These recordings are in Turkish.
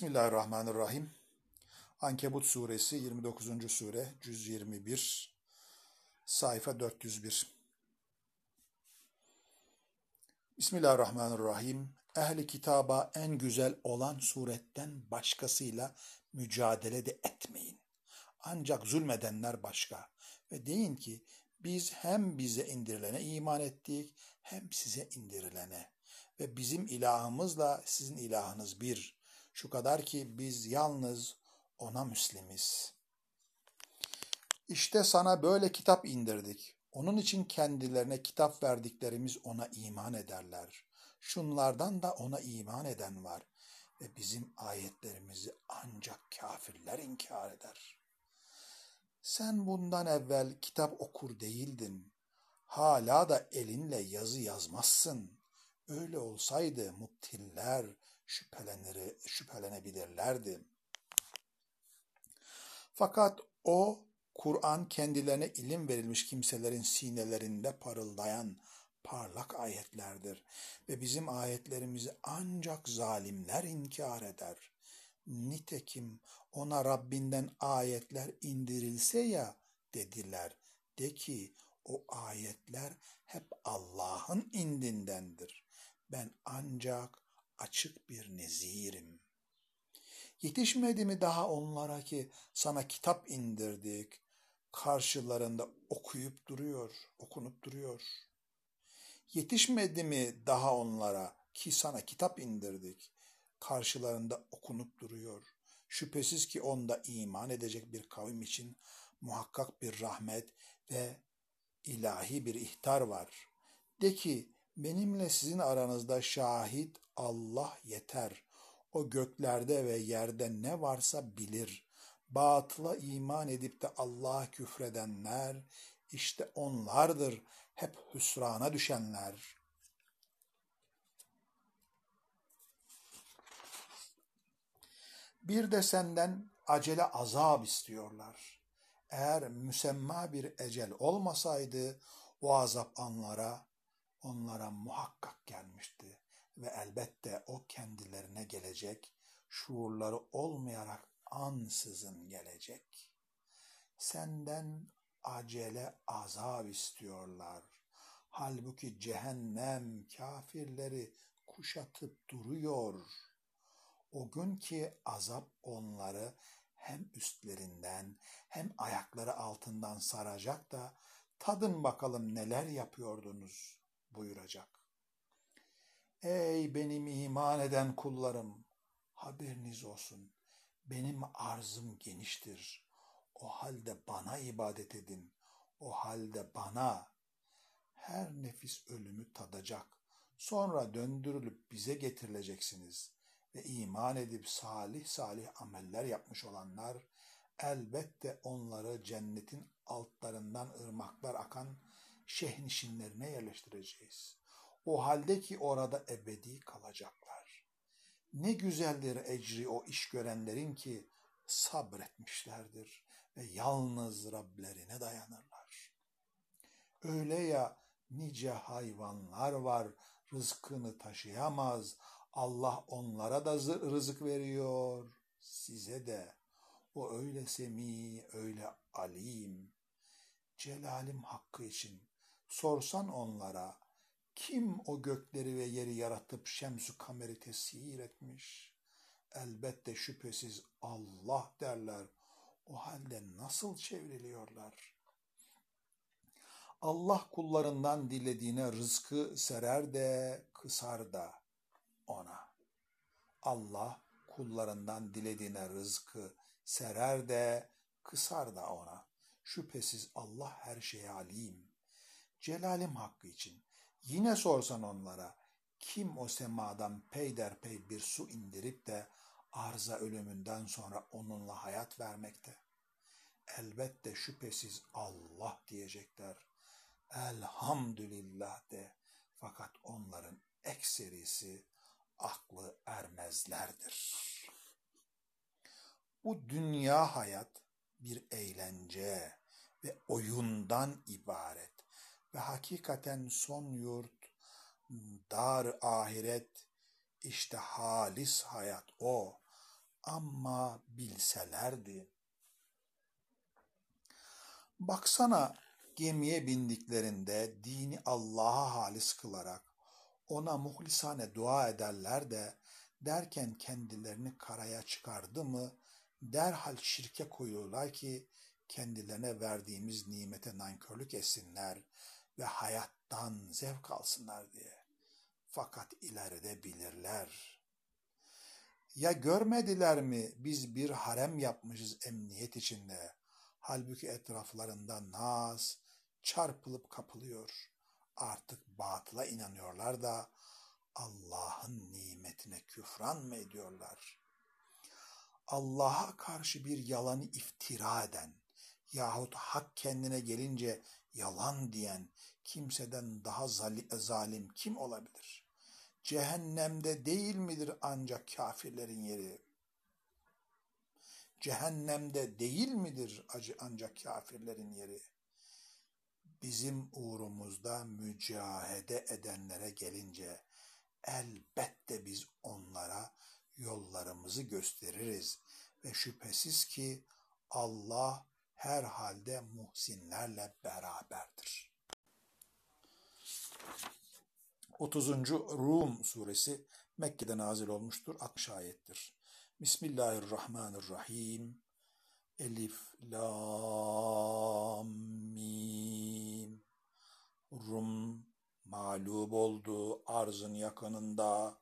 Bismillahirrahmanirrahim. Ankebut suresi 29. sure, cüz 21, sayfa 401. Bismillahirrahmanirrahim. Ehli kitaba en güzel olan suretten başkasıyla mücadele de etmeyin. Ancak zulmedenler başka. Ve deyin ki biz hem bize indirilene iman ettik hem size indirilene. Ve bizim ilahımızla sizin ilahınız bir. Şu kadar ki biz yalnız ona müslimiz. İşte sana böyle kitap indirdik. Onun için kendilerine kitap verdiklerimiz ona iman ederler. Şunlardan da ona iman eden var. Ve bizim ayetlerimizi ancak kafirler inkar eder. Sen bundan evvel kitap okur değildin. Hala da elinle yazı yazmazsın. Öyle olsaydı muptiller şüphelenebilirlerdi. Fakat o Kur'an kendilerine ilim verilmiş kimselerin sinelerinde parıldayan parlak ayetlerdir ve bizim ayetlerimizi ancak zalimler inkar eder. Nitekim ona Rabbinden ayetler indirilse ya dediler. De ki o ayetler hep Allah'ın indindendir. Ben ancak açık bir nezirim. Yetişmedi mi daha onlara ki sana kitap indirdik, karşılarında okunup duruyor. Yetişmedi mi daha onlara ki sana kitap indirdik, karşılarında okunup duruyor. Şüphesiz ki onda iman edecek bir kavim için muhakkak bir rahmet ve ilahi bir ihtar var. De ki benimle sizin aranızda şahit Allah yeter. O göklerde ve yerde ne varsa bilir. Batıla iman edip de Allah'a küfredenler, işte onlardır hep hüsrana düşenler. Bir de senden acele azap istiyorlar. Eğer müsemma bir ecel olmasaydı o azap onlara muhakkak gelmişti. Ve elbette o kendilerine gelecek, şuurları olmayarak ansızın gelecek. Senden acele azap istiyorlar. Halbuki cehennem kafirleri kuşatıp duruyor. O gün ki azap onları hem üstlerinden hem ayakları altından saracak da tadın bakalım neler yapıyordunuz buyuracak. Ey benim iman eden kullarım, haberiniz olsun, benim arzım geniştir. O halde bana ibadet edin, o halde bana. Her nefis ölümü tadacak, sonra döndürülüp bize getirileceksiniz. Ve iman edip salih ameller yapmış olanlar, elbette onları cennetin altlarından ırmaklar akan şehnişinlerine yerleştireceğiz. O halde ki orada ebedi kalacaklar. Ne güzeldir ecri o iş görenlerin ki sabretmişlerdir ve yalnız Rablerine dayanırlar. Öyle ya nice hayvanlar var, rızkını taşıyamaz. Allah onlara da rızık veriyor, size de. O öyle semî, öyle alim. Celalim hakkı için sorsan onlara, kim o gökleri ve yeri yaratıp şems-ü kameri tesir etmiş? Elbette şüphesiz Allah derler. O halde nasıl çevriliyorlar? Allah kullarından dilediğine rızkı serer de kısar da ona. Allah kullarından dilediğine rızkı serer de kısar da ona. Şüphesiz Allah her şeye alim. Celalim hakkı için. Yine sorsan onlara, kim o semadan peyderpey bir su indirip de arza ölümünden sonra onunla hayat vermekte? Elbette şüphesiz Allah diyecekler. Elhamdülillah de. Fakat onların ekserisi aklı ermezlerdir. Bu dünya hayat bir eğlence ve oyundan ibaret. Ve hakikaten son yurt, dar ahiret, işte halis hayat o. Amma bilselerdi. Baksana gemiye bindiklerinde dini Allah'a halis kılarak ona muhlisane dua ederler de derken kendilerini karaya çıkardı mı derhal şirke koyuyorlar ki kendilerine verdiğimiz nimete nankörlük etsinler ve hayattan zevk alsınlar diye. Fakat ileride bilirler. Ya görmediler mi biz bir harem yapmışız emniyet içinde? Halbuki etraflarında naz çarpılıp kapılıyor. Artık batıla inanıyorlar da Allah'ın nimetine küfran mı ediyorlar? Allah'a karşı bir yalanı iftira eden yahut hak kendine gelince yalan diyen kimseden daha zalim kim olabilir? Cehennemde değil midir ancak kafirlerin yeri? Cehennemde değil midir ancak kafirlerin yeri? Bizim uğrumuzda mücahede edenlere gelince elbette biz onlara yollarımızı gösteririz ve şüphesiz ki Allah her halde muhsinlerle beraberdir. 30. Rum suresi Mekke'de nazil olmuştur. 60 ayettir. Bismillahirrahmanirrahim. Elif, Lam, Mim. Rum mağlup oldu arzın yakınında.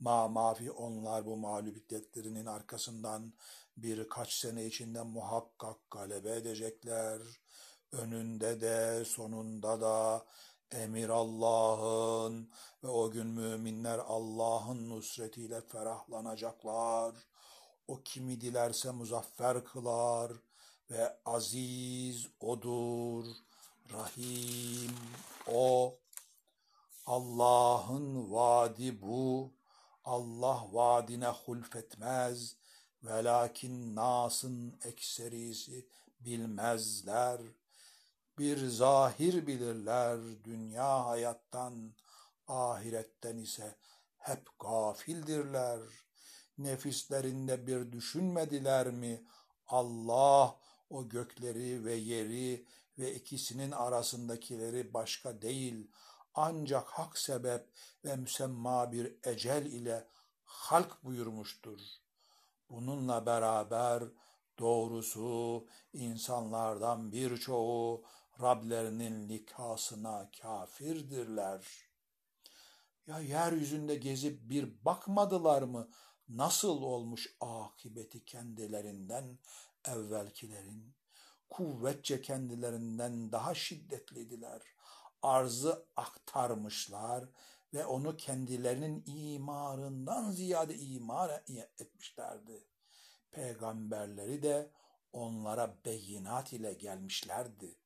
Mafi onlar bu mağlubiyetlerinin arkasından birkaç sene içinde muhakkak galebe edecekler. Önünde de sonunda da emir Allah'ın ve o gün müminler Allah'ın nusretiyle ferahlanacaklar. O kimi dilerse muzaffer kılar ve aziz odur, rahim o. Allah'ın vaadi bu. Allah vaadine hulfetmez. Velakin nas'ın ekserisi bilmezler. Bir zahir bilirler dünya hayattan, ahiretten ise hep gafildirler. Nefislerinde bir düşünmediler mi? Allah o gökleri ve yeri ve ikisinin arasındakileri başka değil, ancak hak sebep ve müsemma bir ecel ile halk buyurmuştur. Bununla beraber doğrusu insanlardan birçoğu Rablerinin nikahına kafirdirler. Ya yeryüzünde gezip bir bakmadılar mı nasıl olmuş akıbeti kendilerinden evvelkilerin? Kuvvetçe kendilerinden daha şiddetliydiler. Arzı aktarmışlar ve onu kendilerinin imarından ziyade imar etmişlerdi. Peygamberleri de onlara beyinat ile gelmişlerdi.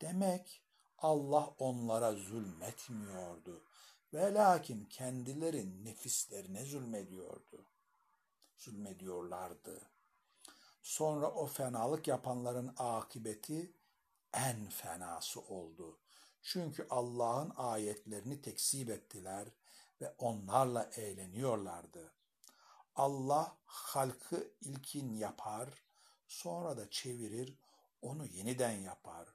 Demek Allah onlara zulmetmiyordu. Velakin kendileri nefislerine zulmediyorlardı. Sonra o fenalık yapanların akıbeti en fenası oldu. Çünkü Allah'ın ayetlerini tekzip ettiler ve onlarla eğleniyorlardı. Allah halkı ilkin yapar, sonra da çevirir, onu yeniden yapar.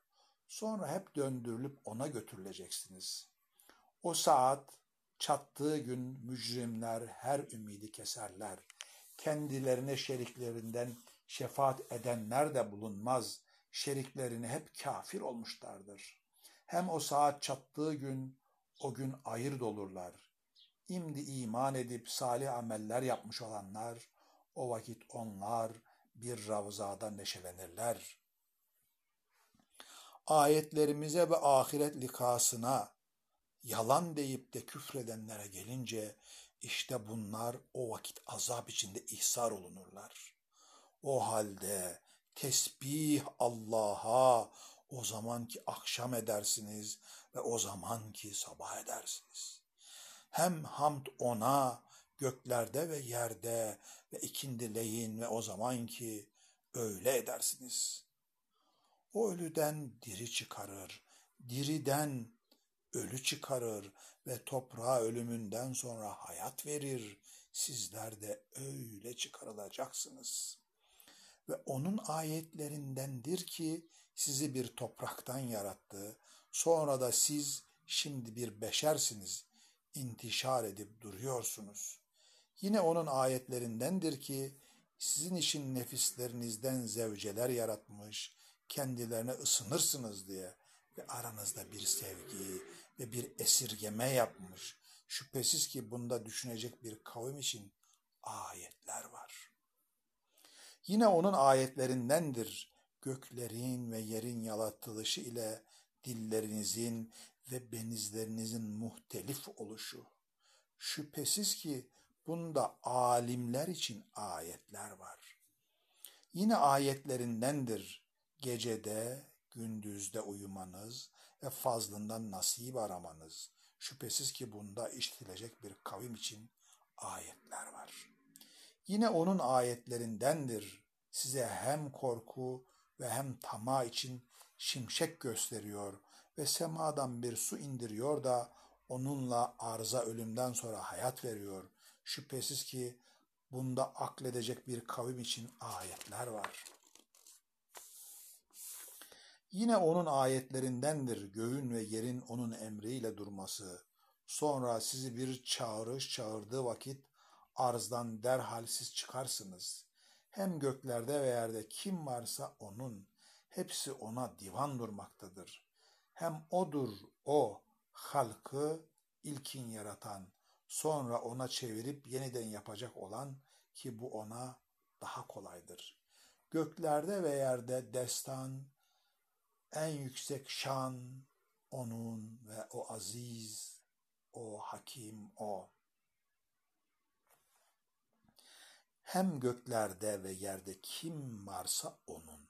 Sonra hep döndürülüp ona götürüleceksiniz. O saat çattığı gün mücrimler her ümidi keserler. Kendilerine şeriklerinden şefaat edenler de bulunmaz. Şeriklerini hep kafir olmuşlardır. Hem o saat çattığı gün, o gün ayırt olurlar. İmdi iman edip salih ameller yapmış olanlar, o vakit onlar bir ravzada neşelenirler. Ayetlerimize ve ahiret likasına yalan deyip de küfredenlere gelince, işte bunlar o vakit azap içinde ihsar olunurlar. O halde tesbih Allah'a, o zaman ki akşam edersiniz ve o zaman ki sabah edersiniz. Hem hamd ona göklerde ve yerde ve ikindileyin ve o zaman ki öğle edersiniz. O ölüden diri çıkarır, diriden ölü çıkarır ve toprağa ölümünden sonra hayat verir. sizler de öyle çıkarılacaksınız. Ve onun ayetlerindendir ki sizi bir topraktan yarattı. Sonra da siz şimdi bir beşersiniz, intişar edip duruyorsunuz. Yine onun ayetlerindendir ki sizin için nefislerinizden zevceler yaratmış, kendilerine ısınırsınız diye ve aranızda bir sevgi ve bir esirgeme yapmış. Şüphesiz ki bunda düşünecek bir kavim için ayetler var. Yine onun ayetlerindendir göklerin ve yerin yaratılışı ile dillerinizin ve benizlerinizin muhtelif oluşu. Şüphesiz ki bunda alimler için ayetler var. Yine ayetlerindendir gecede, gündüzde uyumanız ve fazlından nasip aramanız. Şüphesiz ki bunda işitilecek bir kavim için ayetler var. Yine onun ayetlerindendir size hem korku ve hem tamah için şimşek gösteriyor ve semadan bir su indiriyor da onunla arza ölümden sonra hayat veriyor. Şüphesiz ki bunda akledecek bir kavim için ayetler var. Yine onun ayetlerindendir göğün ve yerin onun emriyle durması. Sonra sizi bir çağırış çağırdığı vakit arzdan derhal siz çıkarsınız. Hem göklerde ve yerde kim varsa onun, hepsi ona divan durmaktadır. Hem odur o, halkı ilkin yaratan, sonra ona çevirip yeniden yapacak olan ki bu ona daha kolaydır. Göklerde ve yerde destan, en yüksek şan onun ve o aziz, o hakim o. Hem göklerde ve yerde kim varsa onun,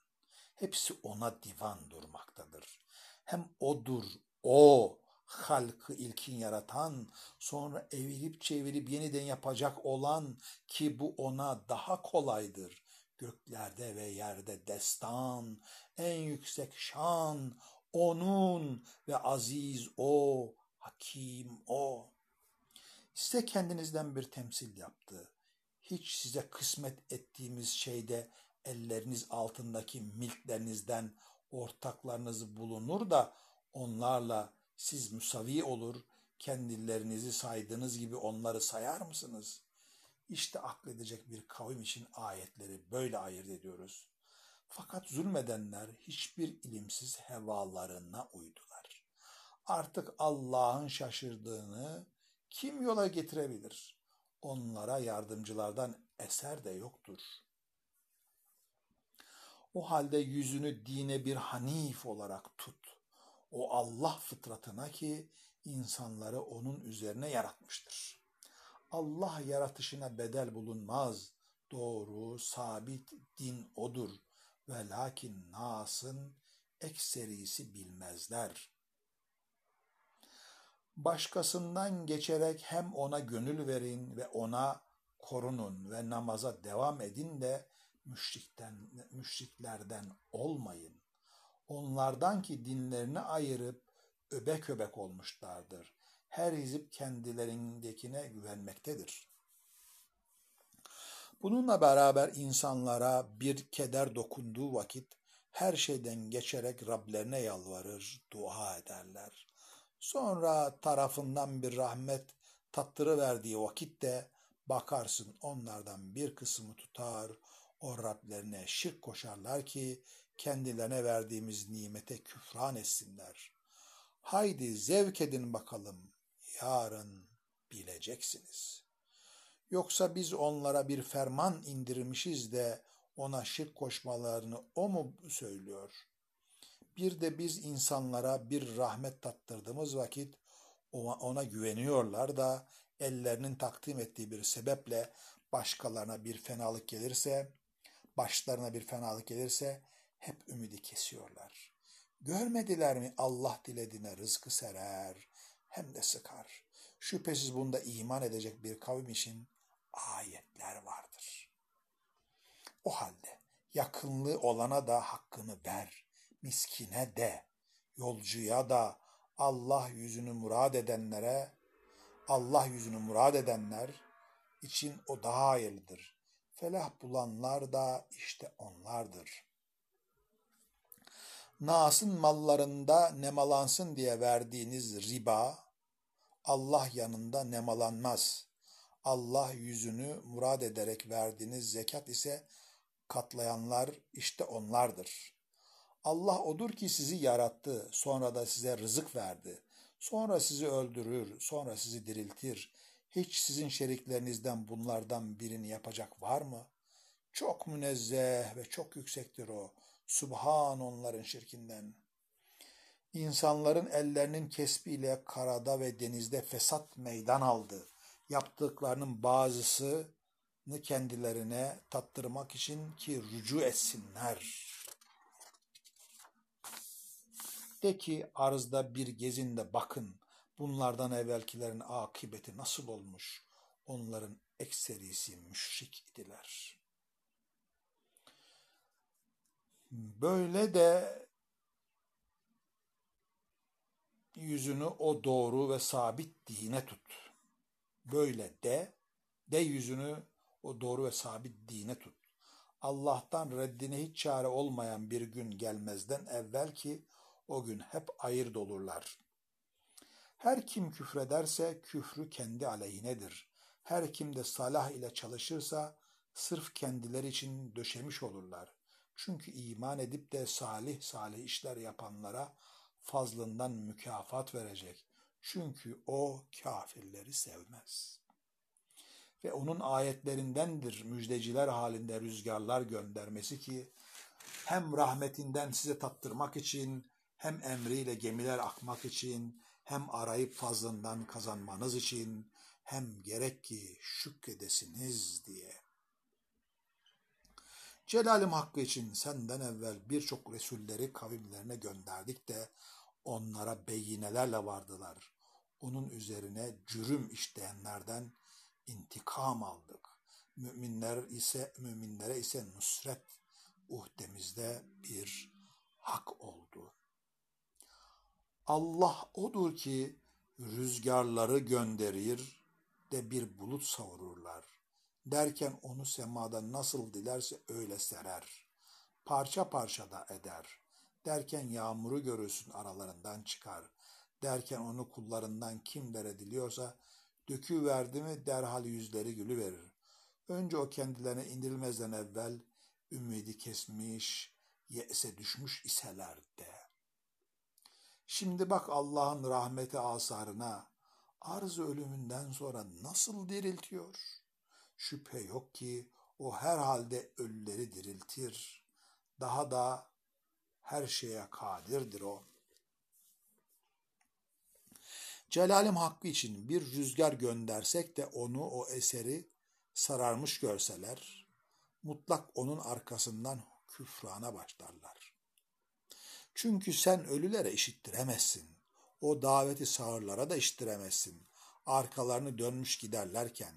hepsi ona divan durmaktadır. Hem odur o, halkı ilkin yaratan, sonra evirip çevirip yeniden yapacak olan ki bu ona daha kolaydır. Göklerde ve yerde destan, en yüksek şan onun ve aziz o, hakim o. Size kendinizden bir temsil yaptı. Hiç size kısmet ettiğimiz şeyde elleriniz altındaki milklerinizden ortaklarınız bulunur da onlarla siz müsavi olur, kendilerinizi saydığınız gibi onları sayar mısınız? İşte akledecek bir kavim için ayetleri böyle ayırt ediyoruz. Fakat zulmedenler hiçbir ilimsiz hevalarına uydular. Artık Allah'ın şaşırdığını kim yola getirebilir? Onlara yardımcılardan eser de yoktur. O halde yüzünü dine bir hanif olarak tut. O Allah fıtratına ki insanları onun üzerine yaratmıştır. Allah yaratışına bedel bulunmaz. Doğru, sabit din odur. Velakin nas'ın ekserisi bilmezler. Başkasından geçerek hem ona gönül verin ve ona korunun ve namaza devam edin de müşriklerden olmayın. Onlardan ki dinlerini ayırıp öbek öbek olmuşlardır. Her hizip kendilerindekine güvenmektedir. Bununla beraber insanlara bir keder dokunduğu vakit her şeyden geçerek Rablerine yalvarır, dua ederler. Sonra tarafından bir rahmet tattırıverdiği vakit de bakarsın onlardan bir kısmı tutar, o Rablerine şirk koşarlar ki kendilerine verdiğimiz nimete küfran etsinler. Haydi zevk edin bakalım, yarın bileceksiniz. Yoksa biz onlara bir ferman indirmişiz de ona şirk koşmalarını o mu söylüyor? Bir de biz insanlara bir rahmet tattırdığımız vakit ona güveniyorlar da ellerinin takdim ettiği bir sebeple başlarına bir fenalık gelirse hep ümidi kesiyorlar. Görmediler mi Allah dilediğine rızkı serer hem de sıkar. Şüphesiz bunda iman edecek bir kavim için ayetler vardır. O halde yakınlığı olana da hakkını ver, miskine de, yolcuya da, Allah yüzünü murad edenler için o daha hayırlıdır. Felah bulanlar da işte onlardır. Nas'ın mallarında nemalansın diye verdiğiniz riba, Allah yanında nemalanmaz. Allah yüzünü murad ederek verdiğiniz zekat ise katlayanlar işte onlardır. Allah odur ki sizi yarattı, sonra da size rızık verdi. Sonra sizi öldürür, sonra sizi diriltir. Hiç sizin şeriklerinizden bunlardan birini yapacak var mı? Çok münezzeh ve çok yüksektir o. Sübhan onların şirkinden. İnsanların ellerinin kesbiyle karada ve denizde fesat meydan aldı. Yaptıklarının bazısını kendilerine tattırmak için ki rücu etsinler. De ki arzda bir gezin de bakın bunlardan evvelkilerin akıbeti nasıl olmuş. Onların ekserisi müşrik idiler. Böyle de yüzünü o doğru ve sabit dine tut. Böyle de yüzünü o doğru ve sabit dine tut. Allah'tan reddine hiç çare olmayan bir gün gelmezden evvel ki o gün hep ayırt olurlar. Her kim küfrederse küfrü kendi aleyhinedir. Her kim de salah ile çalışırsa sırf kendileri için döşemiş olurlar. Çünkü iman edip de salih işler yapanlara fazlından mükafat verecek. Çünkü o kafirleri sevmez. Ve onun ayetlerindendir müjdeciler halinde rüzgarlar göndermesi ki hem rahmetinden size tattırmak için, hem emriyle gemiler akmak için, hem arayıp fazlından kazanmanız için, hem gerek ki şükredesiniz diye. Celalim hakkı için senden evvel birçok Resulleri kavimlerine gönderdik de onlara beyinelerle vardılar. Onun üzerine cürüm işleyenlerden intikam aldık. Müminlere ise nusret uhdemizde bir hak oldu. Allah odur ki rüzgarları gönderir de bir bulut savururlar. Derken onu semada nasıl dilerse öyle serer. Parça parça da eder. Derken yağmuru görürsün aralarından çıkar. Derken onu kullarından kimlere diliyorsa döküverdi mi derhal yüzleri gülüverir. Önce o kendilerine indirilmezden evvel ümidi kesmiş, yese düşmüş iseler de. Şimdi bak Allah'ın rahmeti asarına, arz ölümünden sonra nasıl diriltiyor? Şüphe yok ki o herhalde ölüleri diriltir. Daha da her şeye kadirdir o. Celalim hakkı için bir rüzgar göndersek de onu o eseri sararmış görseler, mutlak onun arkasından küfrana başlarlar. Çünkü sen ölülere işittiremezsin. O daveti sağırlara da işittiremezsin. Arkalarını dönmüş giderlerken.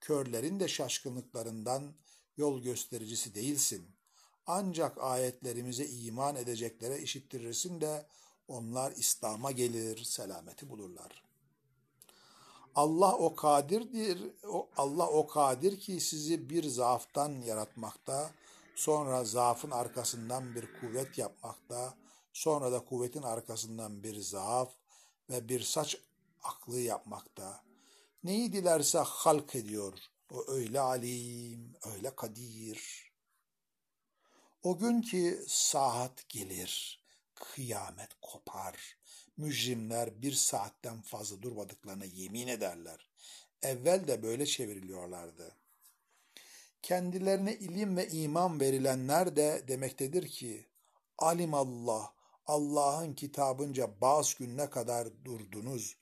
Körlerin de şaşkınlıklarından yol göstericisi değilsin. Ancak ayetlerimize iman edeceklere işittirirsin de onlar İslam'a gelir, selameti bulurlar. Allah o kadir ki sizi bir zaaftan yaratmakta, sonra zaafın arkasından bir kuvvet yapmakta, sonra da kuvvetin arkasından bir zaaf ve bir saç aklı yapmakta. Neyi dilerse halk ediyor. O öyle alim, öyle kadir. O gün ki saat gelir, kıyamet kopar. Mücrimler bir saatten fazla durmadıklarına yemin ederler. Evvel de böyle çevriliyorlardı. Kendilerine ilim ve iman verilenler de demektedir ki, alimallah, Allah'ın kitabınca ba'z gününe kadar durdunuz.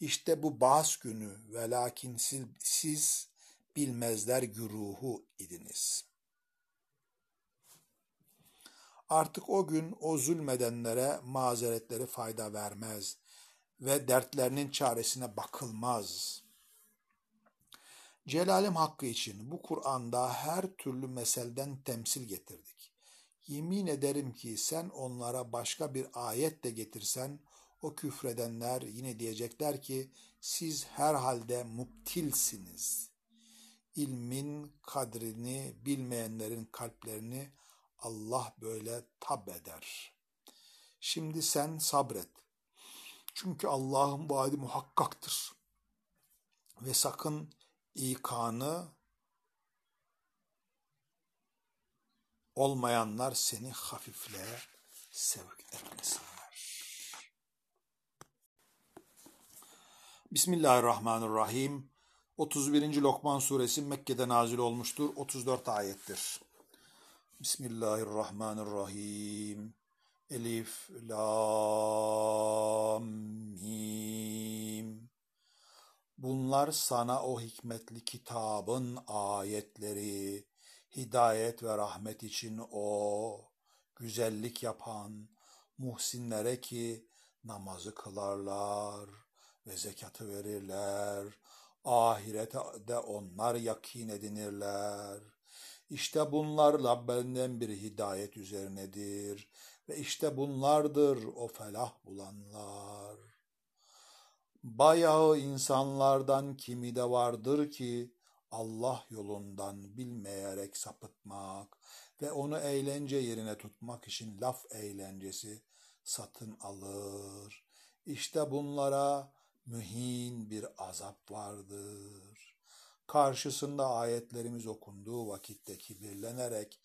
İşte bu ba'z günü ve lakin siz bilmezler güruhu idiniz. Artık o gün o zulmedenlere mazeretleri fayda vermez ve dertlerinin çaresine bakılmaz. Celalim hakkı için bu Kur'an'da her türlü meselden temsil getirdik. Yemin ederim ki sen onlara başka bir ayet de getirsen, o küfredenler yine diyecekler ki siz herhalde muptilsiniz. ilmin kadrini bilmeyenlerin kalplerini Allah böyle tab eder. Şimdi sen sabret. Çünkü Allah'ın vaadi muhakkaktır. Ve sakın ikanı olmayanlar seni hafifle sevk etmesinler. Bismillahirrahmanirrahim. 31. Lokman suresi Mekke'de nazil olmuştur. 34 ayettir. Bismillahirrahmanirrahim. Elif, Lam, Mim. Bunlar sana o hikmetli kitabın ayetleri, hidayet ve rahmet için o, güzellik yapan, muhsinlere ki namazı kılarlar ve zekatı verirler, ahirete de onlar yakin edinirler. İşte bunlar Rabbinden bir hidayet üzerinedir ve işte bunlardır o felah bulanlar. Bayağı insanlardan kimi de vardır ki Allah yolundan bilmeyerek sapıtmak ve onu eğlence yerine tutmak için laf eğlencesi satın alır. İşte bunlara mühin bir azap vardır. Karşısında ayetlerimiz okunduğu vakitte kibirlenerek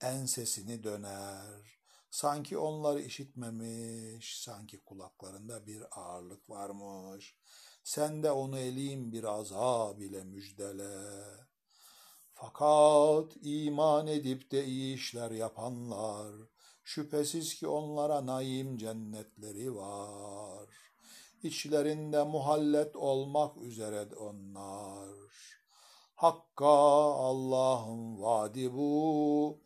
ensesini döner. Sanki onları işitmemiş, sanki kulaklarında bir ağırlık varmış. Sen de onu elin bir azab ile müjdele. Fakat iman edip de iyi işler yapanlar, şüphesiz ki onlara naim cennetleri var. İçlerinde muhallet olmak üzere onlar. Hakka Allah'ın vaadi bu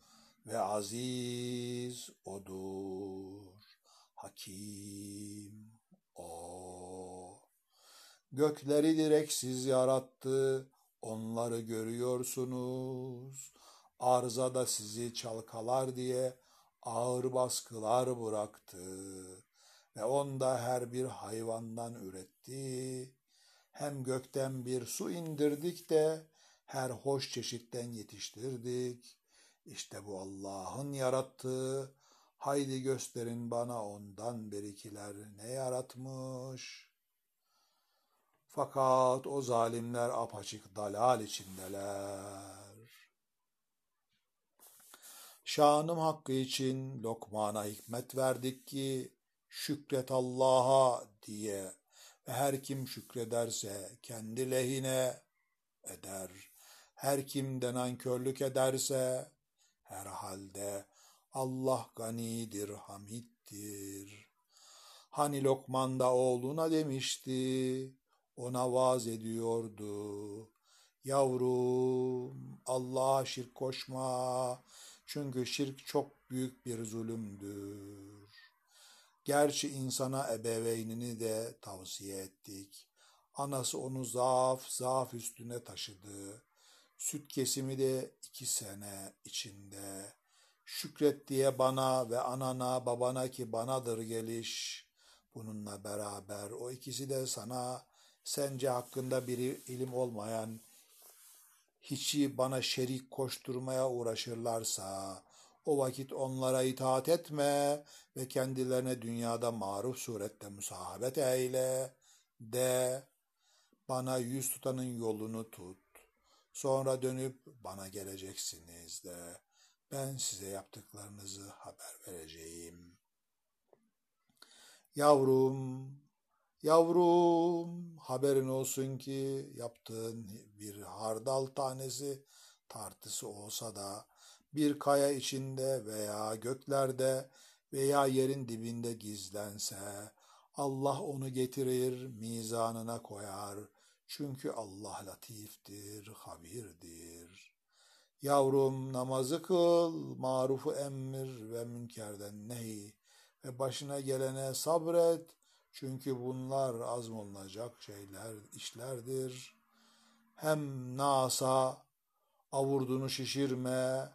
ve aziz odur. Hakim o. Gökleri direksiz yarattı, onları görüyorsunuz. Arza da sizi çalkalar diye ağır baskılar bıraktı. Ve onda her bir hayvandan üretti. Hem gökten bir su indirdik de her hoş çeşitten yetiştirdik. İşte bu Allah'ın yarattığı. Haydi gösterin bana ondan berikiler ne yaratmış. Fakat o zalimler apaçık dalal içindeler. Şanım hakkı için Lokman'a hikmet verdik ki şükret Allah'a diye ve her kim şükrederse kendi lehine eder. Her kim de nankörlük ederse herhalde Allah ganidir, hamiddir. Hani Lokman da oğluna demişti, ona vaaz ediyordu. Yavrum, Allah'a şirk koşma, çünkü şirk çok büyük bir zulümdür. Gerçi insana ebeveynini de tavsiye ettik. Anası onu zaaf üstüne taşıdı. Süt kesimi de 2 sene içinde. Şükret diye bana ve anana babana ki banadır geliş. Bununla beraber o ikisi de sana sence hakkında biri ilim olmayan hiçi bana şerik koşturmaya uğraşırlarsa o vakit onlara itaat etme ve kendilerine dünyada maruf surette musahabet eyle de bana yüz tutanın yolunu tut. Sonra dönüp bana geleceksiniz de ben size yaptıklarınızı haber vereceğim. Yavrum, haberin olsun ki yaptığın bir hardal tanesi tartısı olsa da bir kaya içinde veya göklerde veya yerin dibinde gizlense, Allah onu getirir, mizanına koyar. Çünkü Allah latiftir, habirdir. Yavrum, namazı kıl, marufu emir ve münkerden nehy ve başına gelene sabret. Çünkü bunlar azmolunacak şeyler, işlerdir. Hem nasa, avurdunu şişirme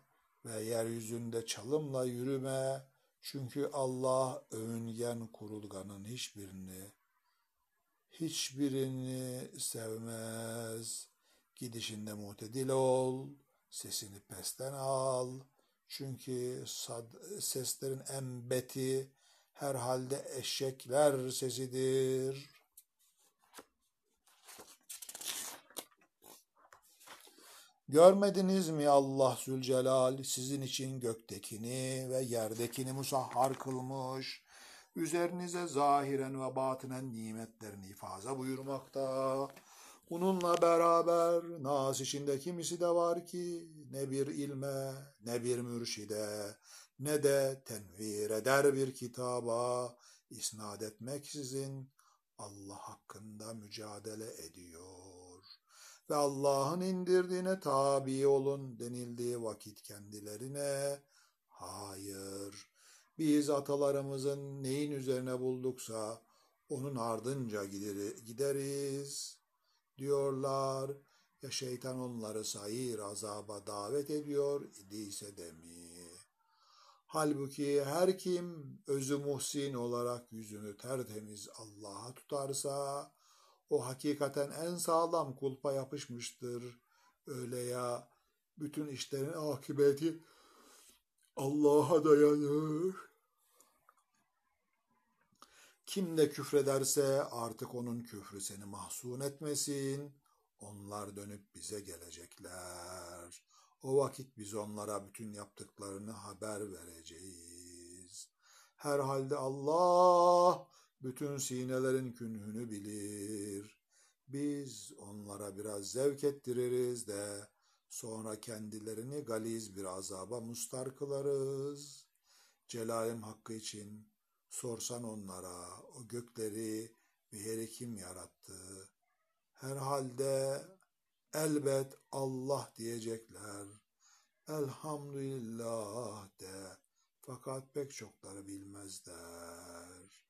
ve yeryüzünde çalımla yürüme. Çünkü Allah övüngen kurulganın hiçbirini sevmez. Gidişinde muhtedil ol, sesini pesten al. Çünkü seslerin en beti herhalde eşekler sesidir. Görmediniz mi Allah Zülcelal sizin için göktekini ve yerdekini musahhar kılmış, üzerinize zahiren ve batinen nimetlerini ifaza buyurmakta. Bununla beraber naz içinde kimisi de var ki ne bir ilme, ne bir mürşide, ne de tenvir eder bir kitaba isnat etmeksizin Allah hakkında mücadele ediyor. Ve Allah'ın indirdiğine tabi olun denildiği vakit kendilerine, hayır, biz atalarımızın neyin üzerine bulduksa onun ardınca gideriz diyorlar. Ya şeytan onları sair azaba davet ediyor idiyse de mi? Halbuki her kim özü muhsin olarak yüzünü tertemiz Allah'a tutarsa, o hakikaten en sağlam kulpa yapışmıştır. Öyle ya, bütün işlerin akıbeti Allah'a dayanır. Kim de küfrederse artık onun küfrü seni mahzun etmesin. Onlar dönüp bize gelecekler. O vakit biz onlara bütün yaptıklarını haber vereceğiz. Herhalde Allah bütün sinelerin künhünü bilir. Biz onlara biraz zevk ettiririz de sonra kendilerini galiz bir azaba mustar kılarız. Celalim hakkı için sorsan onlara o gökleri ve yeri kim yarattı? Herhalde elbet Allah diyecekler. Elhamdülillah de. Fakat pek çokları bilmezler.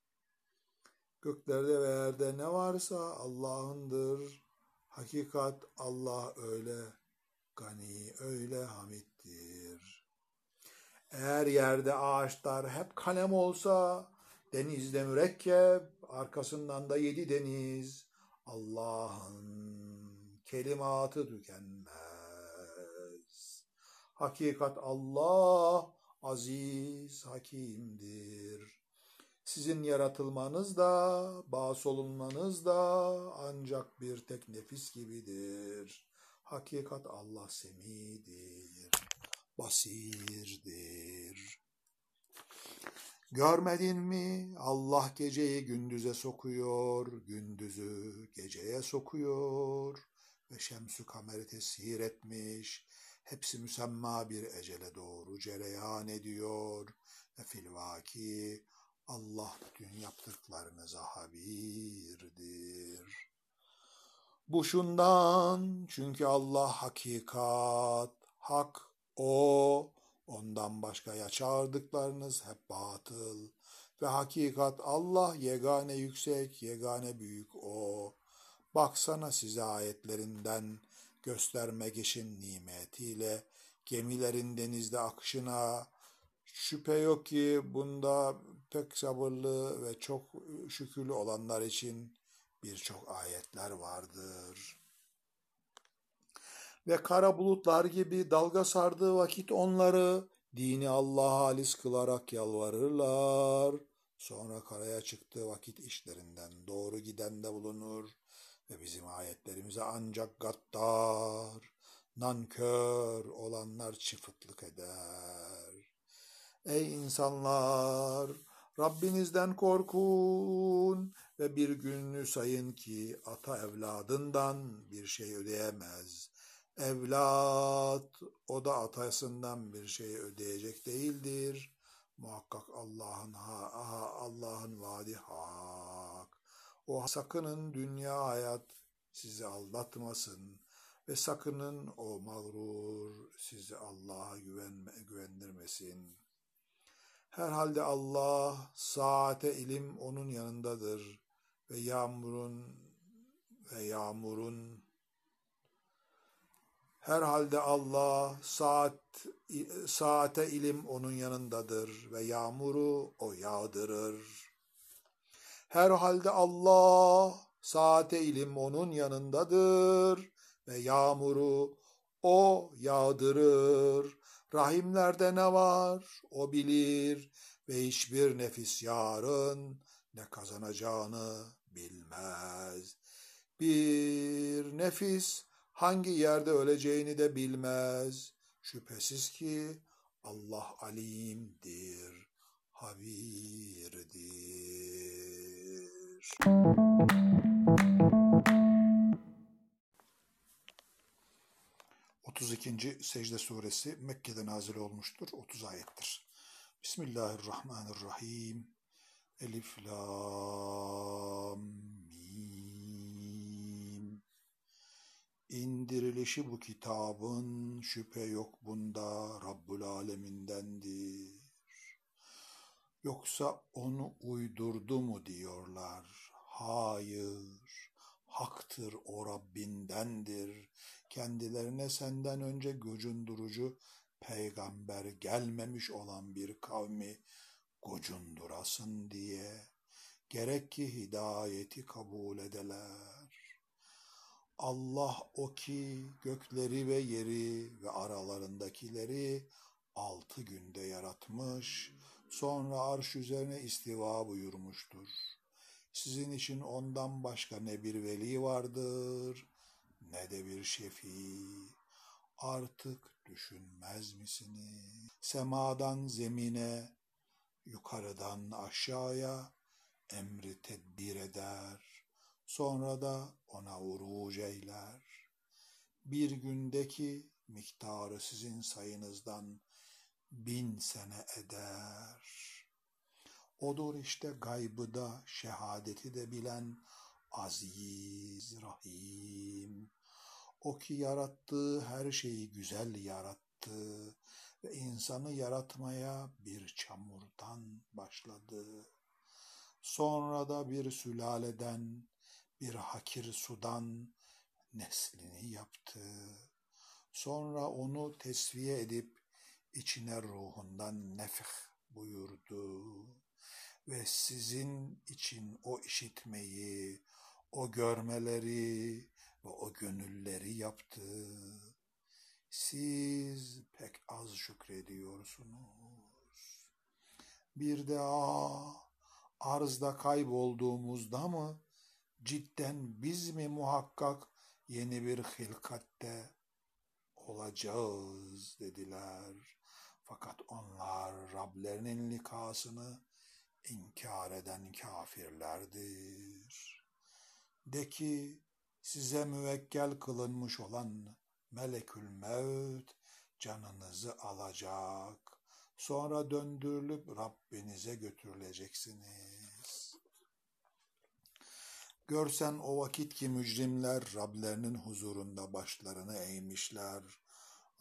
Göklerde ve yerde ne varsa Allah'ındır. Hakikat Allah öyle gani, öyle hamittir. Eğer yerde ağaçlar hep kalem olsa, denizde mürekkep, arkasından da 7 deniz, Allah'ın kelimatı tükenmez. Hakikat Allah aziz, hakimdir. Sizin yaratılmanız da, bağsolunmanız da ancak bir tek nefis gibidir. Hakikat Allah semidir, basirdir. Görmedin mi? Allah geceyi gündüze sokuyor, gündüzü geceye sokuyor ve şems-ü kameri tesir etmiş. Hepsi müsemma bir ecele doğru cereyan ediyor ve filvaki Allah bütün yaptıklarınıza habirdir. Bu şundan, çünkü Allah hakikat, hak O, ondan başka ya çağırdıklarınız hep batıl ve hakikat Allah yegane yüksek, yegane büyük O. Baksana size ayetlerinden göstermek için nimetiyle gemilerin denizde akışına. Şüphe yok ki bunda pek sabırlı ve çok şükürlü olanlar için birçok ayetler vardır. Ve kara bulutlar gibi dalga sardığı vakit onları dini Allah'a halis kılarak yalvarırlar. Sonra karaya çıktığı vakit işlerinden doğru giden de bulunur. Ve bizim ayetlerimize ancak gaddar, nankör olanlar çıfıtlık eder. Ey insanlar! Rabbinizden korkun ve bir gününü sayın ki ata evladından bir şey ödeyemez. Evlat, o da atasından bir şey ödeyecek değildir. Muhakkak Allah'ın vaadi hak. O sakının dünya hayat sizi aldatmasın ve sakının o mağrur sizi Allah'a güvendirmesin. Herhalde Allah saate ilim onun yanındadır ve yağmurun herhalde Allah saate ilim onun yanındadır ve yağmuru o yağdırır. Herhalde Allah saate ilim onun yanındadır ve yağmuru O yağdırır. Rahimlerde ne var O bilir ve hiçbir nefis yarın ne kazanacağını bilmez. Bir nefis hangi yerde öleceğini de bilmez. Şüphesiz ki Allah alimdir, habirdir. Secde suresi Mekke'de nazil olmuştur. 30 ayettir. Bismillahirrahmanirrahim. Elif Lam Mim. İndirilişi bu kitabın, şüphe yok bunda Rabbül Alemindendir. Yoksa onu uydurdu mu diyorlar? Hayır. Haktır, o Rabbindendir. Kendilerine senden önce gocundurucu peygamber gelmemiş olan bir kavmi gocundurasın diye. Gerek ki hidayeti kabul edeler. Allah o ki gökleri ve yeri ve aralarındakileri 6 günde yaratmış, sonra arş üzerine istiva buyurmuştur. Sizin için ondan başka ne bir veli vardır, ne de bir şefi. Artık düşünmez misiniz? Semadan zemine, yukarıdan aşağıya emri tedbir eder. Sonra da ona uruc eyler. Bir gündeki miktarı sizin sayınızdan 1000 sene eder. Odur işte gaybı da şehadeti de bilen Aziz, Rahim. O ki yarattığı her şeyi güzel yarattı ve insanı yaratmaya bir çamurdan başladı. Sonra da bir sülaleden, bir hakir sudan neslini yaptı. Sonra onu tesviye edip içine ruhundan nefh buyurdu. Ve sizin için o işitmeyi, o görmeleri ve o gönülleri yaptı. Siz pek az şükrediyorsunuz. Bir de arzda kaybolduğumuzda mı, cidden biz mi muhakkak yeni bir hilkatte olacağız dediler. Fakat onlar Rablerinin likasını İnkar eden kafirlerdir. De ki, size müvekkel kılınmış olan Melekül Mevt canınızı alacak. Sonra döndürülüp Rabbinize götürüleceksiniz. Görsen o vakit ki mücrimler Rablerinin huzurunda başlarını eğmişler.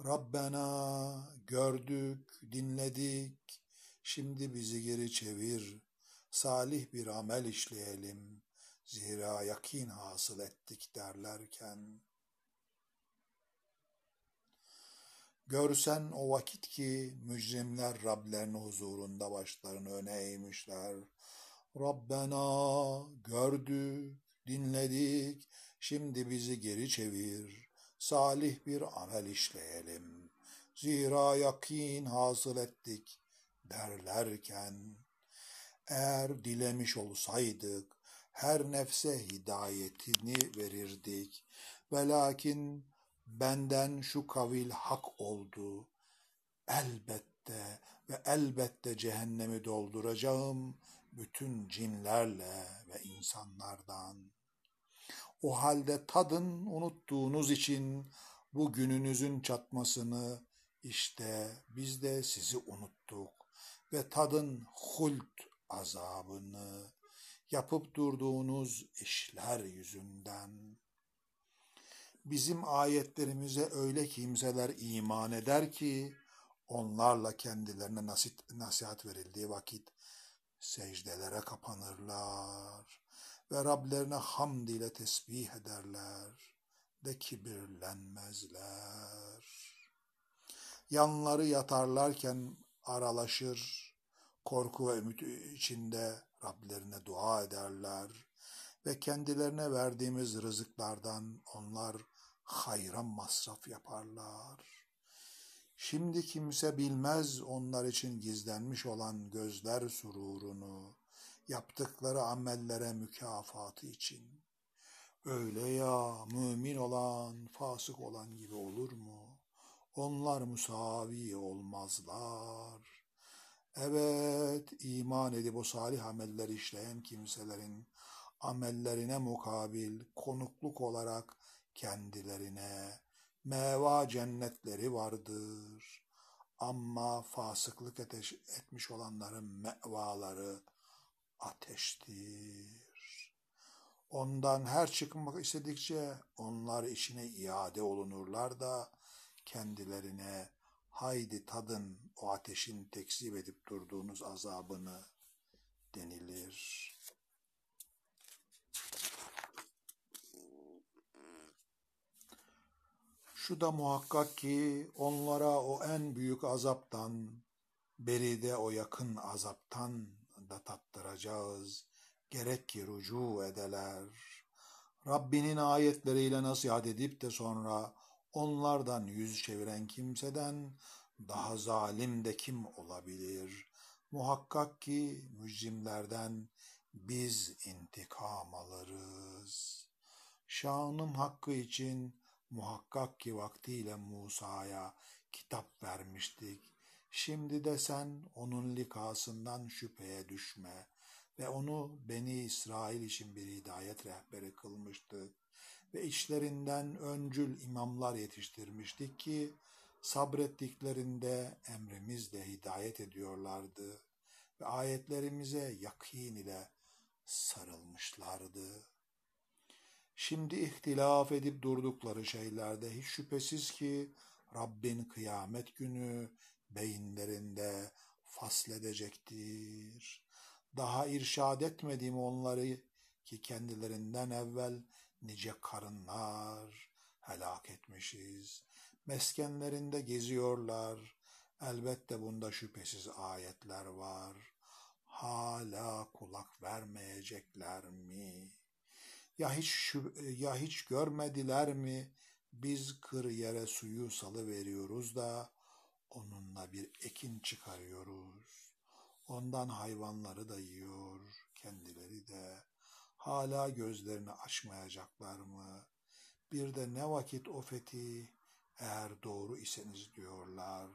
Rabbena, gördük, dinledik. Şimdi bizi geri çevir, salih bir amel işleyelim, zira yakin hasıl ettik derlerken. Görsen o vakit ki mücrimler Rablerinin huzurunda başlarını öne eğmişler. Rabbena, gördük, dinledik, şimdi bizi geri çevir, salih bir amel işleyelim, zira yakin hasıl ettik derlerken, eğer dilemiş olsaydık her nefse hidayetini verirdik. Velakin benden şu kavil hak oldu. Elbette ve elbette cehennemi dolduracağım bütün cinlerle ve insanlardan. O halde tadın unuttuğunuz için bu gününüzün çatmasını, işte biz de sizi unuttuk. Ve tadın hult azabını yapıp durduğunuz işler yüzünden. Bizim ayetlerimize öyle kimseler iman eder ki, onlarla kendilerine nasihat verildiği vakit secdelere kapanırlar ve Rablerine hamd ile tesbih ederler de kibirlenmezler. Yanları yatarlarken aralaşır, korku ve ümit içinde Rablerine dua ederler ve kendilerine verdiğimiz rızıklardan onlar hayra masraf yaparlar. Şimdi kimse bilmez onlar için gizlenmiş olan gözler sururunu, yaptıkları amellere mükafatı için. Öyle ya, mümin olan, fasık olan gibi olur mu? Onlar musavi olmazlar. Evet, iman edip o salih ameller işleyen kimselerin amellerine mukabil konukluk olarak kendilerine meva cennetleri vardır. Ama fasıklık etmiş olanların mevaları ateştir. Ondan her çıkmak istedikçe onlar içine iade olunurlar da kendilerine haydi tadın o ateşin tekzip edip durduğunuz azabını denilir. Şu da muhakkak ki onlara o en büyük azaptan, beri de o yakın azaptan da tattıracağız. Gerek ki rücu edeler. Rabbinin ayetleriyle nasihat edip de sonra onlardan yüz çeviren kimseden daha zalim de kim olabilir? Muhakkak ki mücrimlerden biz intikam alırız. Şanım hakkı için muhakkak ki vaktiyle Musa'ya kitap vermiştik. Şimdi de sen onun likasından şüpheye düşme ve onu Beni İsrail için bir hidayet rehberi kılmıştık ve içlerinden öncül imamlar yetiştirmiştik ki sabrettiklerinde emrimizle hidayet ediyorlardı ve ayetlerimize yakin ile sarılmışlardı. Şimdi ihtilaf edip durdukları şeylerde hiç şüphesiz ki Rabbin kıyamet günü beyinlerinde fasledecektir. Daha irşad etmediğim onları ki kendilerinden evvel nice karınlar helak etmişiz. Meskenlerinde geziyorlar. Elbette bunda şüphesiz ayetler var. Hala kulak vermeyecekler mi? Ya hiç görmediler mi? Biz kır yere suyu salıveriyoruz da onunla bir ekin çıkarıyoruz. Ondan hayvanları da yiyor, kendileri de. Hala gözlerini açmayacaklar mı? Bir de ne vakit o fetih, eğer doğru iseniz diyorlar.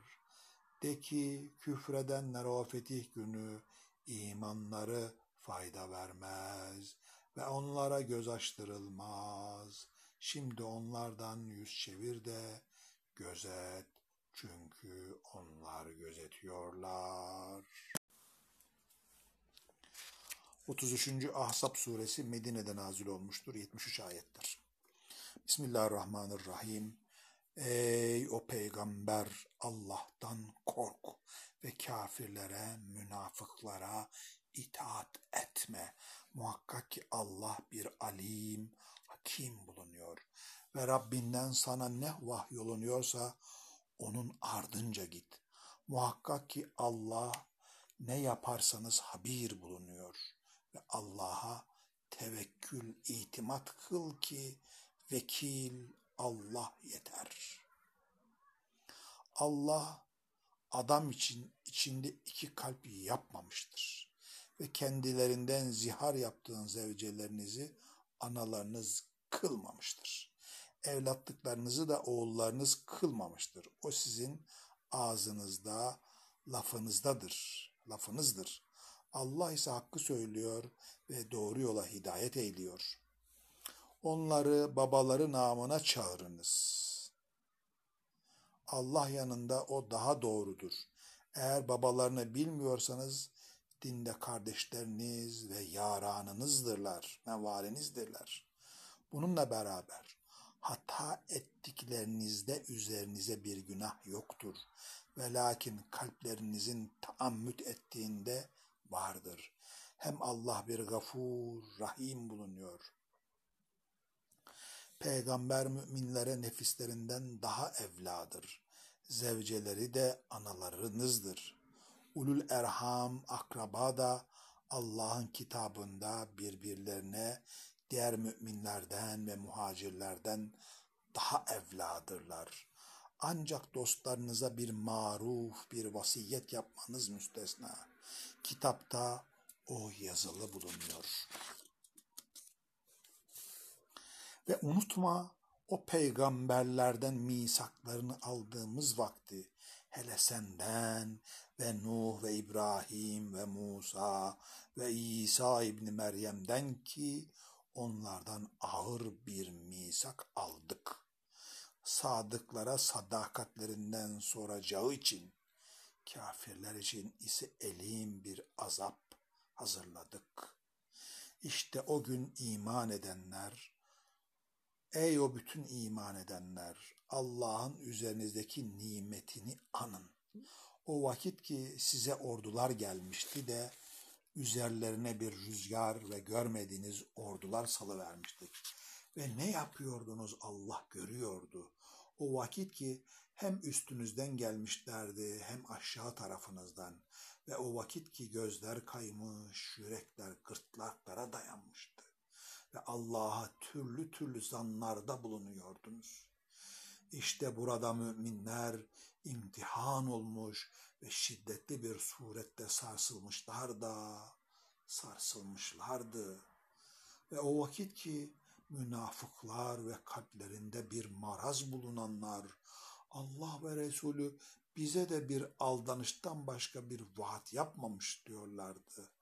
De ki küfredenler o fetih günü imanları fayda vermez ve onlara göz açtırılmaz. Şimdi onlardan yüz çevir de gözet, çünkü onlar gözetiyorlar. 33. Ahzab suresi Medine'de nazil olmuştur. 73 ayettir. Bismillahirrahmanirrahim. Ey o peygamber, Allah'tan kork ve kafirlere, münafıklara itaat etme. Muhakkak ki Allah bir alim, hakim bulunuyor. Ve Rabbinden sana ne vahyolunuyorsa onun ardınca git. Muhakkak ki Allah ne yaparsanız habir bulunuyor. Ve Allah'a tevekkül, itimat kıl ki vekil Allah yeter. Allah adam için içinde iki kalp yapmamıştır. Ve kendilerinden zihar yaptığın zevcelerinizi analarınız kılmamıştır. Evlatlıklarınızı da oğullarınız kılmamıştır. O sizin ağzınızda, lafınızdır. Allah ise hakkı söylüyor ve doğru yola hidayet eyliyor. Onları babaları namına çağırınız. Allah yanında o daha doğrudur. Eğer babalarını bilmiyorsanız dinde kardeşleriniz ve yaranınızdırlar, mevalinizdirler. Bununla beraber hata ettiklerinizde üzerinize bir günah yoktur. Velakin kalplerinizin taammüt ettiğinde vardır. Hem Allah bir gafur, rahim bulunuyor. Peygamber müminlere nefislerinden daha evladır. Zevceleri de analarınızdır. Ulul erham, akraba da Allah'ın kitabında birbirlerine diğer müminlerden ve muhacirlerden daha evladırlar. Ancak dostlarınıza bir maruf, bir vasiyet yapmanız müstesna. Kitapta o yazılı bulunuyor. Ve unutma o peygamberlerden misaklarını aldığımız vakti, hele senden ve Nuh ve İbrahim ve Musa ve İsa İbni Meryem'den ki onlardan ağır bir misak aldık. Sadıklara sadakatlerinden soracağı için, kafirler için ise elim bir azap hazırladık. İşte o gün iman edenler, ey o bütün iman edenler, Allah'ın üzerinizdeki nimetini anın. O vakit ki size ordular gelmişti de üzerlerine bir rüzgar ve görmediğiniz ordular salıvermiştik. Ve ne yapıyordunuz Allah görüyordu. O vakit ki hem üstünüzden gelmişlerdi hem aşağı tarafınızdan. Ve o vakit ki gözler kaymış, yürekler gırtlaklara dayanmıştı. Ve Allah'a türlü türlü zanlarda bulunuyordunuz. İşte burada müminler imtihan olmuş ve şiddetli bir surette sarsılmışlardı. Ve o vakit ki münafıklar ve kalplerinde bir maraz bulunanlar, Allah ve Resulü bize de bir aldanıştan başka bir vaat yapmamış diyorlardı.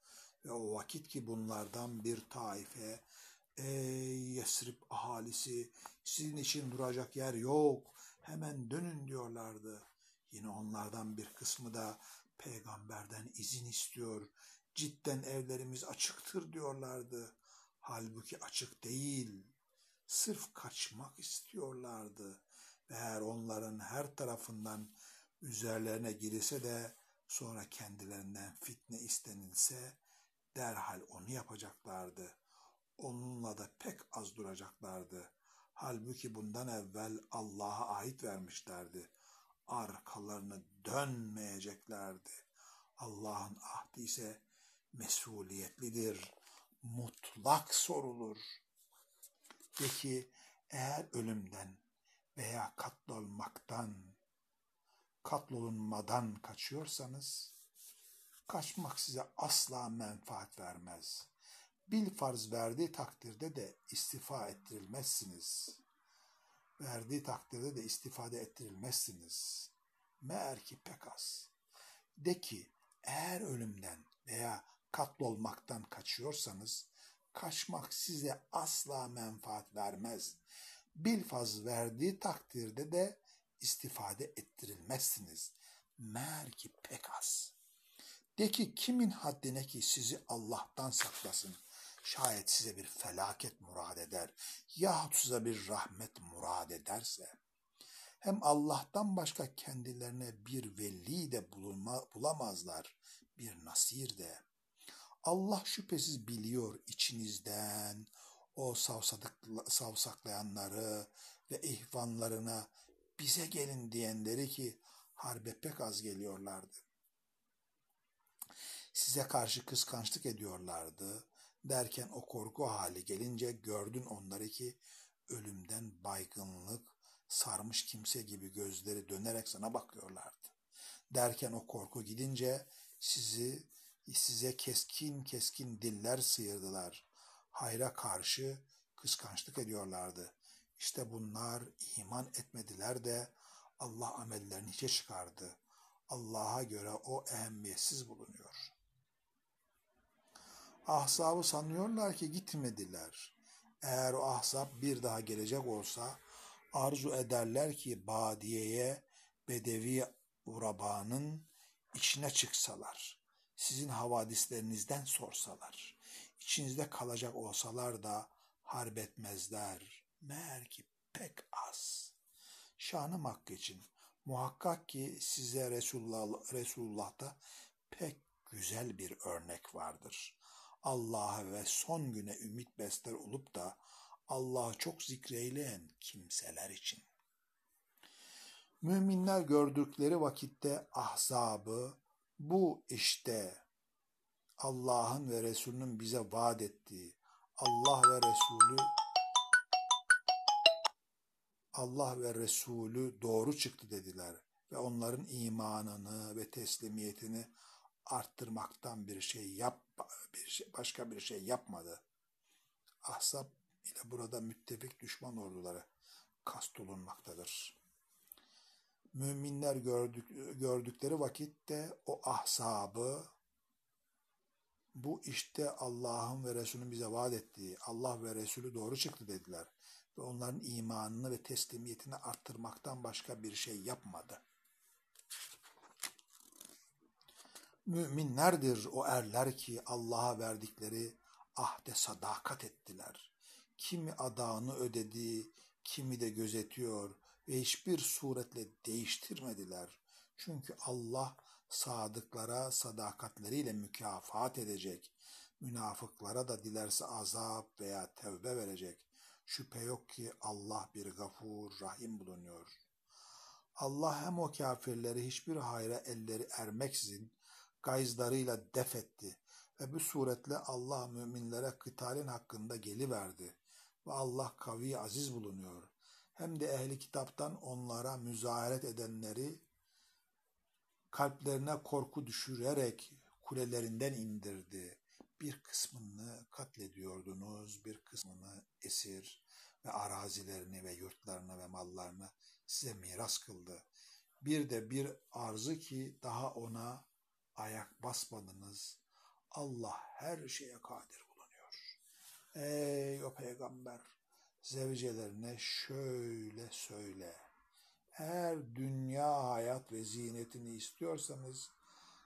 Ve o vakit ki bunlardan bir taife, ey Yesrib ahalisi, sizin için duracak yer yok, hemen dönün diyorlardı. Yine onlardan bir kısmı da peygamberden izin istiyor, cidden evlerimiz açıktır diyorlardı. Halbuki açık değil, sırf kaçmak istiyorlardı. Eğer onların her tarafından üzerlerine girilse de sonra kendilerinden fitne istenilse derhal onu yapacaklardı. Onunla da pek az duracaklardı. Halbuki bundan evvel Allah'a ahit vermişlerdi. Arkalarını dönmeyeceklerdi. Allah'ın ahdi ise mesuliyetlidir. Mutlak sorulur. De ki eğer ölümden veya katlolunmadan kaçıyorsanız, kaçmak size asla menfaat vermez. Bilfarz verdiği takdirde de istifade ettirilmezsiniz. Meğer ki pek az. De ki eğer ölümden veya katlolmaktan kaçıyorsanız, kaçmak size asla menfaat vermez. Bilfaz verdiği takdirde de istifade ettirilmezsiniz. Meğer ki pek az. De ki kimin haddine ki sizi Allah'tan saklasın. Şayet size bir felaket murad eder yahut size bir rahmet murad ederse. Hem Allah'tan başka kendilerine bir veli de bulamazlar, bir nasir de. Allah şüphesiz biliyor içinizden o savsaklayanları ve ihvanlarına bize gelin diyenleri ki harbe pek az geliyorlardı. Size karşı kıskançlık ediyorlardı derken o korku hali gelince gördün onları ki ölümden baygınlık sarmış kimse gibi gözleri dönerek sana bakıyorlardı. Derken o korku gidince size keskin diller sıyırdılar. Hayra karşı kıskançlık ediyorlardı. İşte bunlar iman etmediler de Allah amellerini hiçe çıkardı. Allah'a göre o ehemmiyetsiz bulunuyor. Ahzabı sanıyorlar ki gitmediler. Eğer o ahzab bir daha gelecek olsa arzu ederler ki badiyeye bedevi urabanın içine çıksalar. Sizin havadislerinizden sorsalar, içinizde kalacak olsalar da harp etmezler. Meğer ki pek az. Şanım hakkı için muhakkak ki size Resulullah'ta pek güzel bir örnek vardır. Allah'a ve son güne ümit besler olup da Allah'ı çok zikreyleyen kimseler için. Müminler gördükleri vakitte ahzabı, bu işte Allah'ın ve Resulünün bize vaat ettiği, Allah ve Resulü Allah ve Resulü doğru çıktı dediler ve onların imanını ve teslimiyetini arttırmaktan başka bir şey yapmadı. Ahzab ile burada müttefik düşman orduları kastolunmaktadır. Müminler gördükleri vakitte o ahzabı, bu işte Allah'ın ve Resul'ün bize vaat ettiği, Allah ve Resulü doğru çıktı dediler ve onların imanını ve teslimiyetini arttırmaktan başka bir şey yapmadı. Müminlerdir o erler ki Allah'a verdikleri ahde sadakat ettiler. Kimi adağını ödedi, kimi de gözetiyor ve hiçbir suretle değiştirmediler. Çünkü Allah sadıklara sadakatleriyle mükafat edecek. Münafıklara da dilerse azap veya tevbe verecek. Şüphe yok ki Allah bir gafur, rahim bulunuyor. Allah hem o kafirleri hiçbir hayra elleri ermeksizin gayızlarıyla def etti ve bu suretle Allah müminlere kıtalin hakkında geliverdi ve Allah kavi aziz bulunuyor. Hem de ehli kitaptan onlara müzaharet edenleri kalplerine korku düşürerek kulelerinden indirdi. Bir kısmını katlediyordunuz, bir kısmını esir ve arazilerini ve yurtlarını ve mallarını size miras kıldı. Bir de bir arzı ki daha ona ayak basmadınız. Allah her şeye kadir bulunuyor. Ey o peygamber, zevcelerine şöyle söyle: eğer dünya hayat ve ziynetini istiyorsanız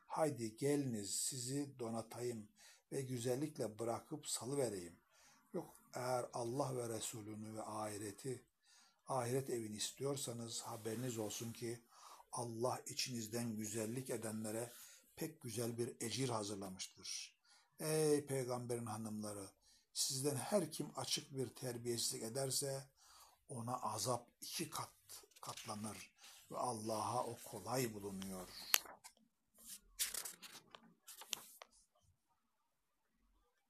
haydi geliniz sizi donatayım ve güzellikle bırakıp salıvereyim. Yok, eğer Allah ve Resulünü ve ahiret evini istiyorsanız haberiniz olsun ki Allah içinizden güzellik edenlere pek güzel bir ecir hazırlamıştır. Ey peygamberin hanımları, sizden her kim açık bir terbiyesizlik ederse ona azap 2 kat katlanır ve Allah'a o kolay bulunuyor.